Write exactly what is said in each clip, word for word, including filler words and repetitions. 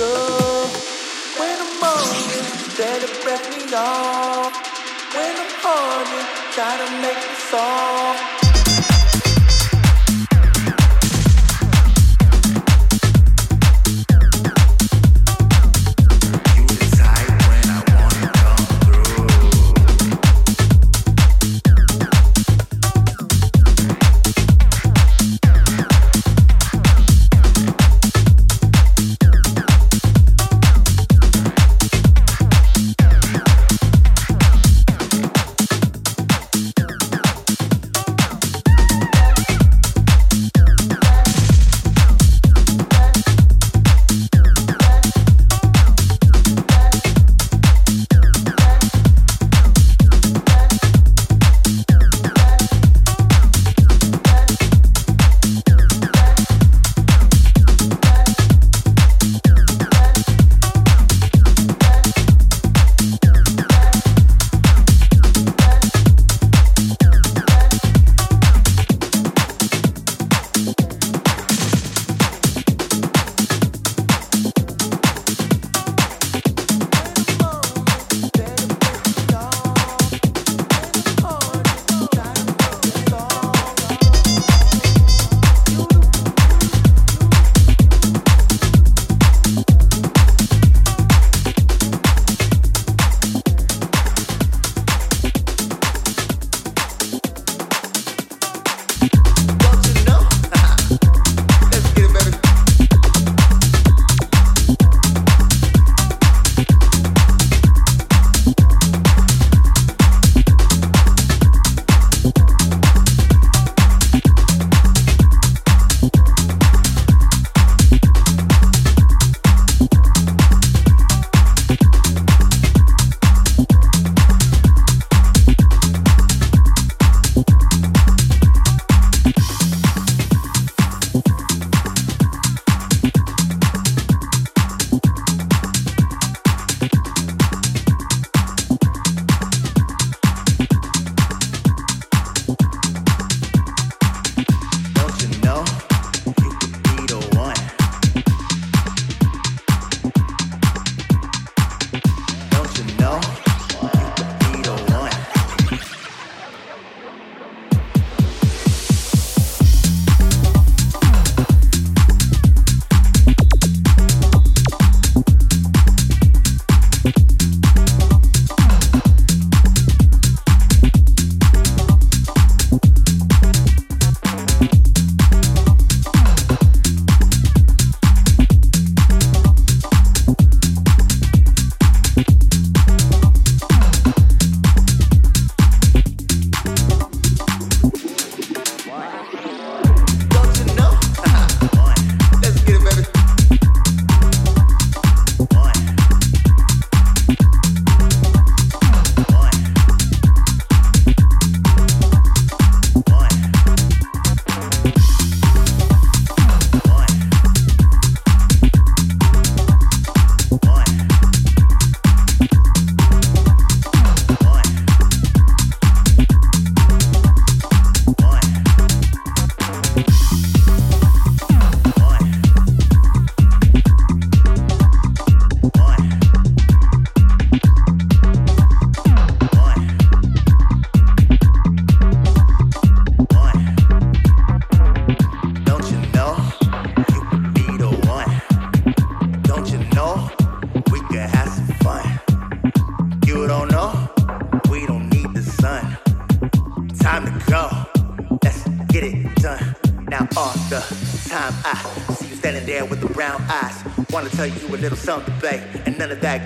go. When I'm on you, let it breath me off. When I'm on you, try to make me soft.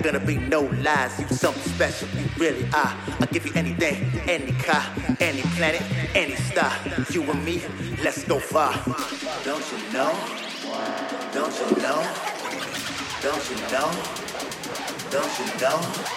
Gonna be no lies, you something special, you really are. I'll give you anything, any car, any planet, any star. You and me, let's go far. Don't you know? Don't you know? Don't you know? Don't you know?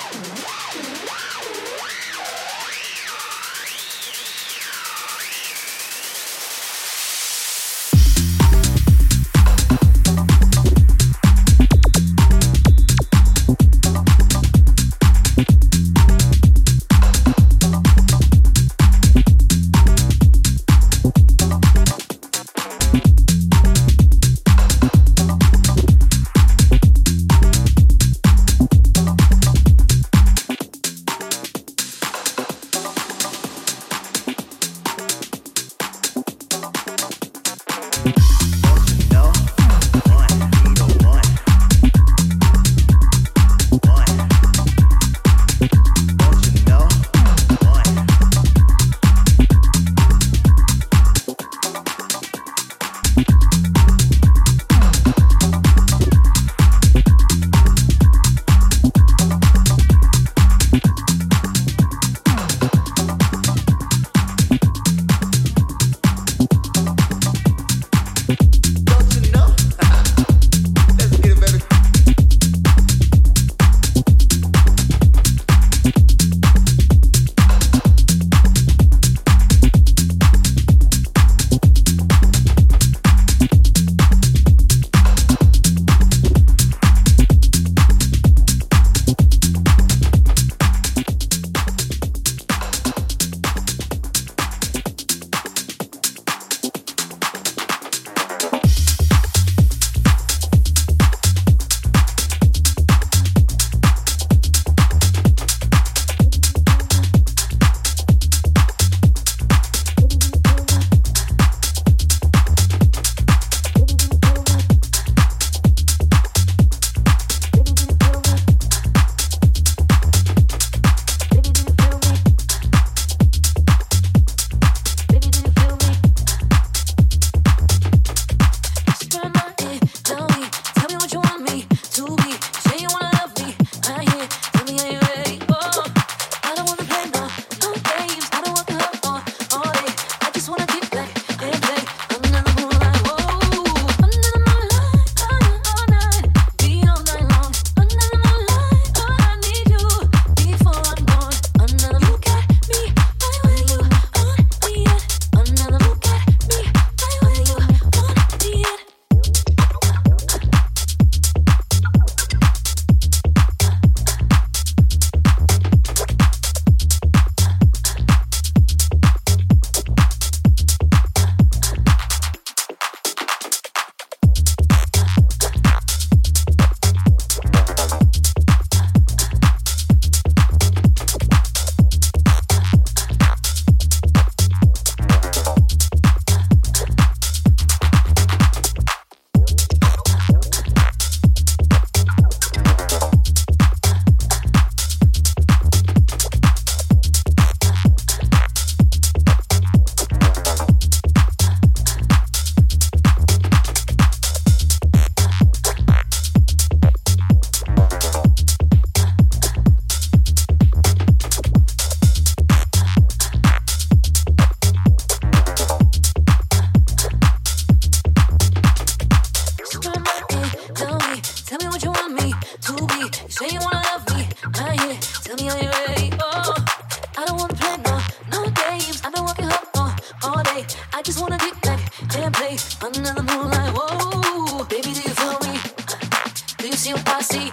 see what I see?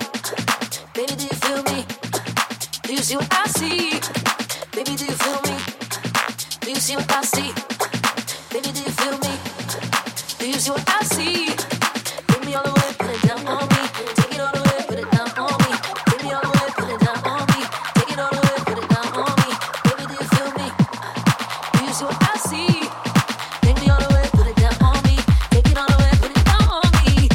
Baby, do you feel me? Do you see what I see? Baby, do you feel me? Do you see what I see? Baby, do you feel me? Do you see what I see? Give me all the way, put it down on me. Take it all the way, put it down on me. Give me all the way, put it down on me. Take it all the way, put it down on me. Baby, do you feel me? Do you see what I see? Take me all the way, put it down on me. Take it all the way, put it down on me.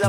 La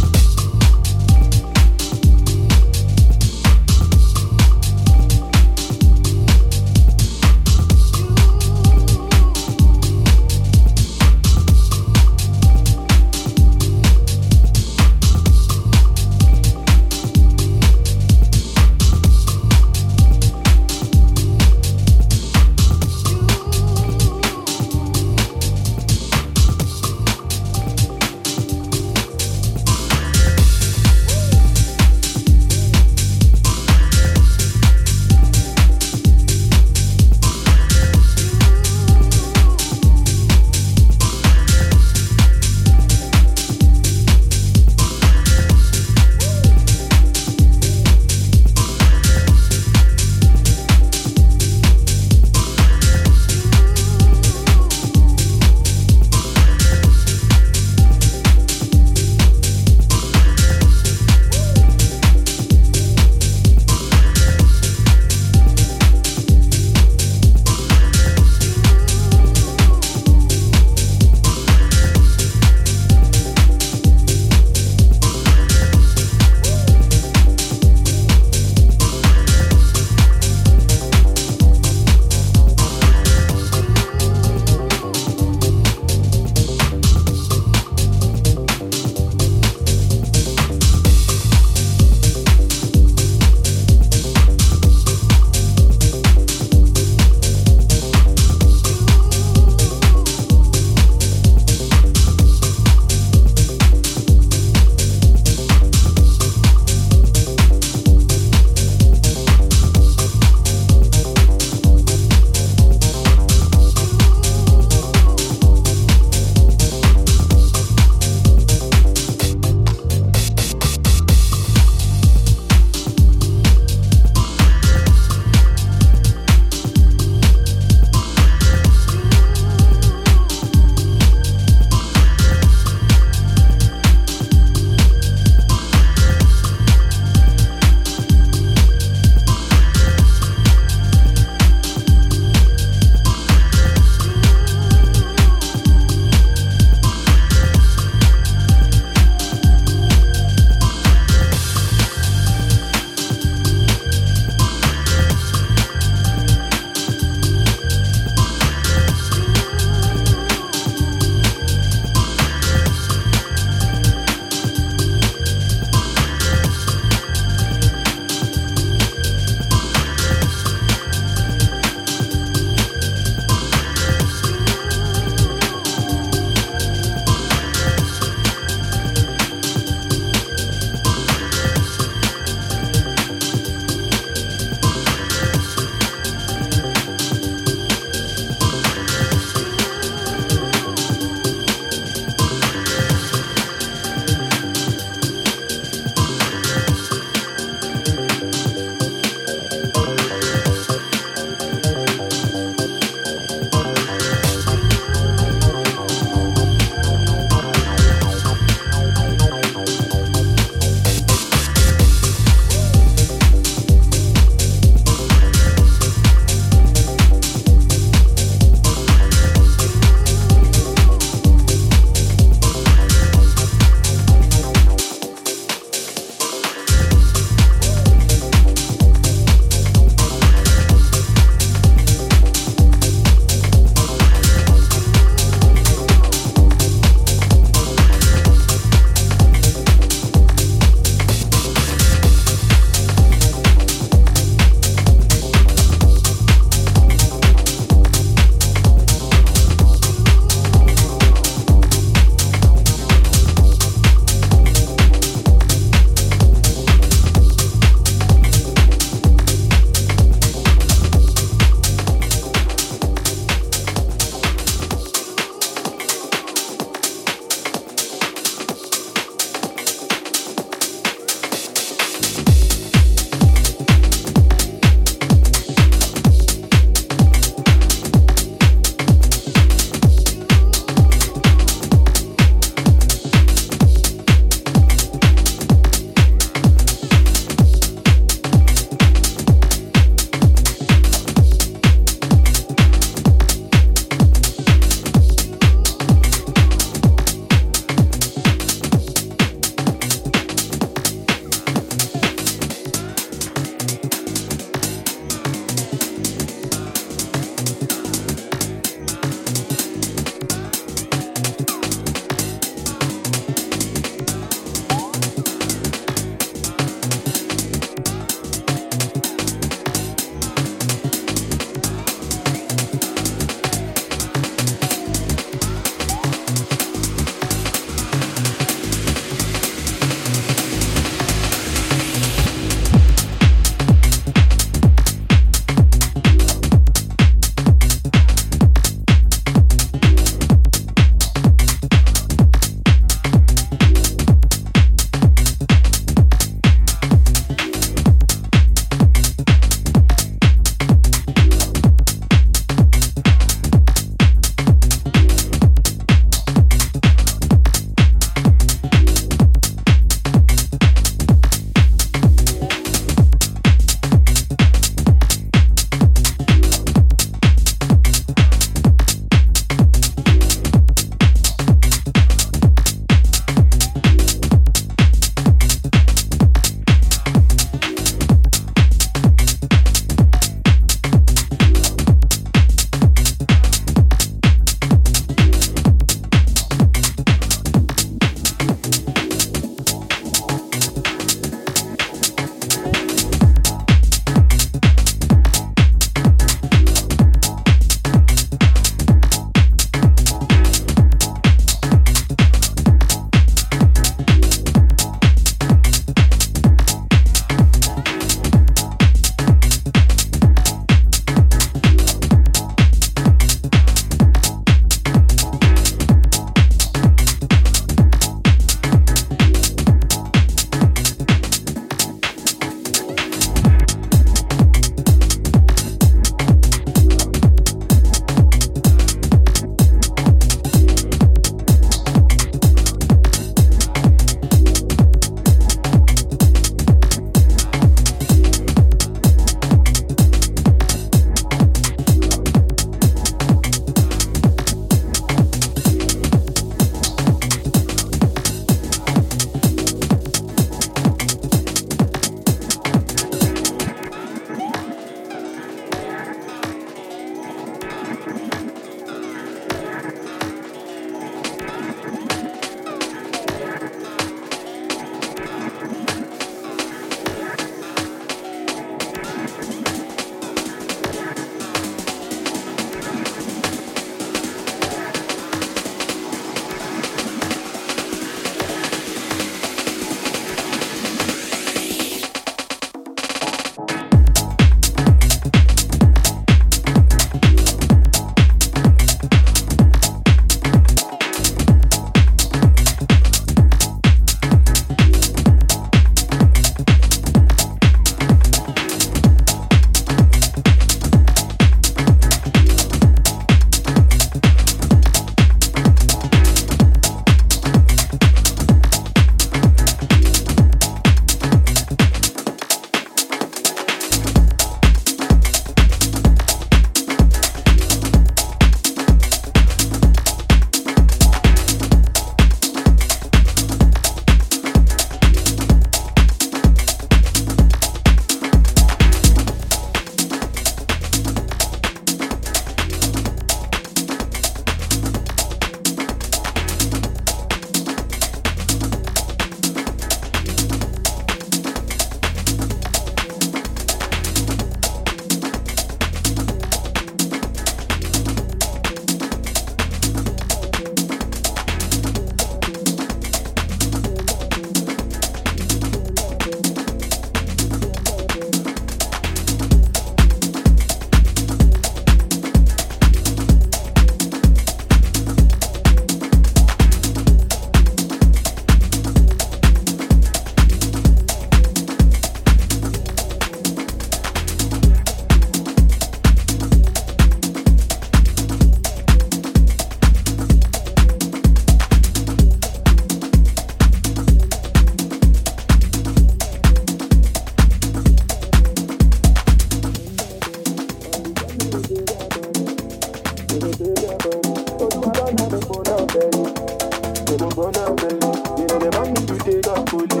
They don't burn up belly. You know they want me to take up fully.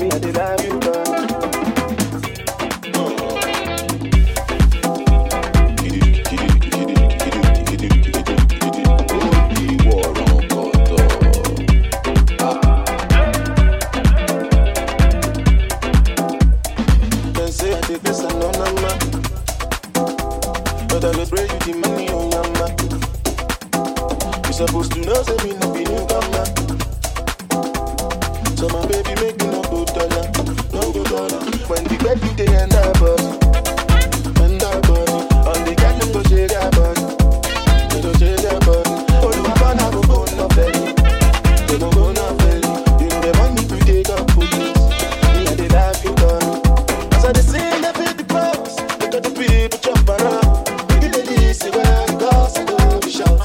Me and they love you, man. Supposed to know that me no be new comer. So my baby make me no go dollar, no go dollar. When the baby they end up bus, end up bus, and they got them to share their bus, they to share their bus. Oh, you have an apple bone of belly, they don't go no belly. You know they want me to take up police, me and they love you done. As I they sing, they beat the bus, they got the people jump around. They did this, they went across, they go to shout.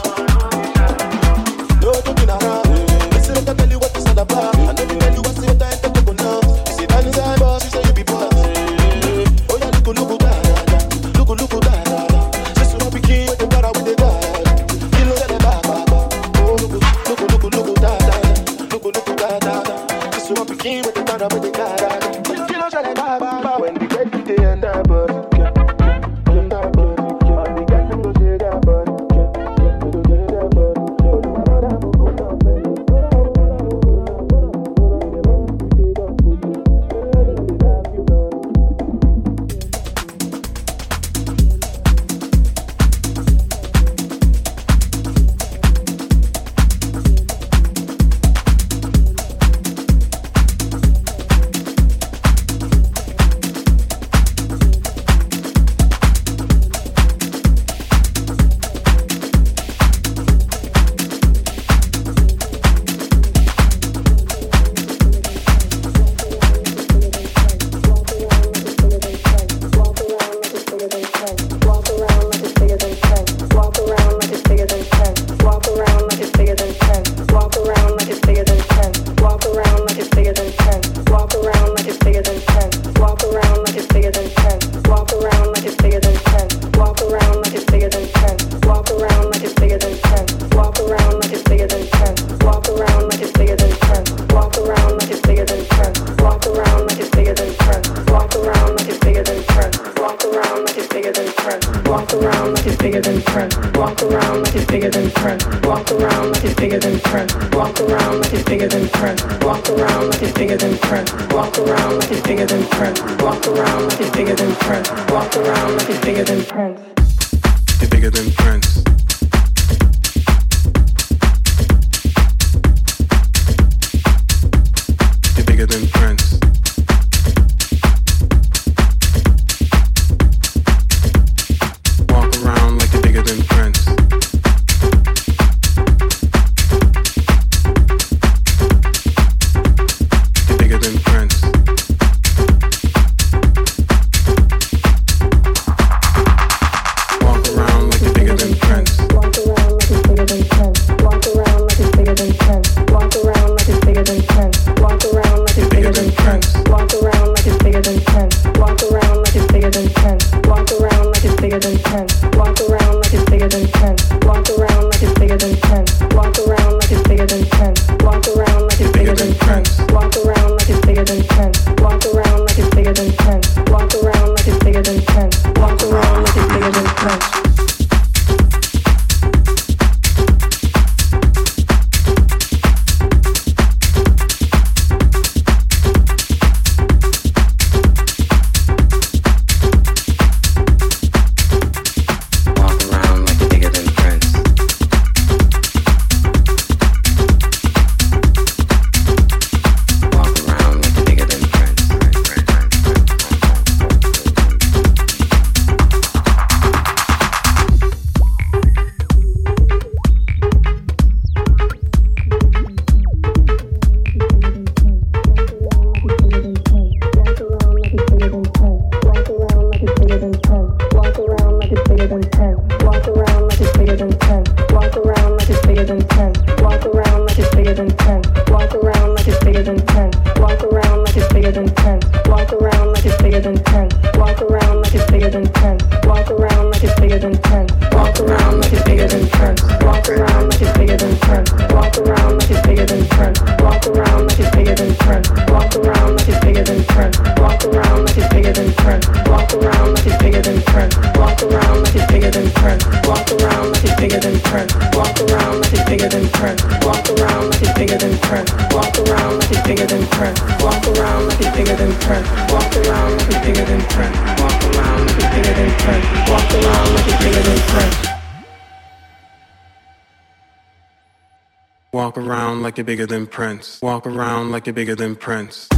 Walk around like it's bigger than ten. Walk around like it's bigger than ten. Walk around like it's bigger than ten. than friend. Walk around like he's bigger than friend. Walk around like he's bigger than friend. Walk around like he's bigger than friend. Walk around like he's bigger than friend. Walk around like he's bigger than friend. Walk around like he's bigger than friend. Walk around like he's bigger than friend. Walk around like he's bigger than friend. Walk around like he's bigger than friend. Walk around like he's bigger than friend. Walk around like he's bigger than friend. Walk around like he's bigger than friend. Walk around like you're bigger than Prince. Walk around like you're bigger than Prince.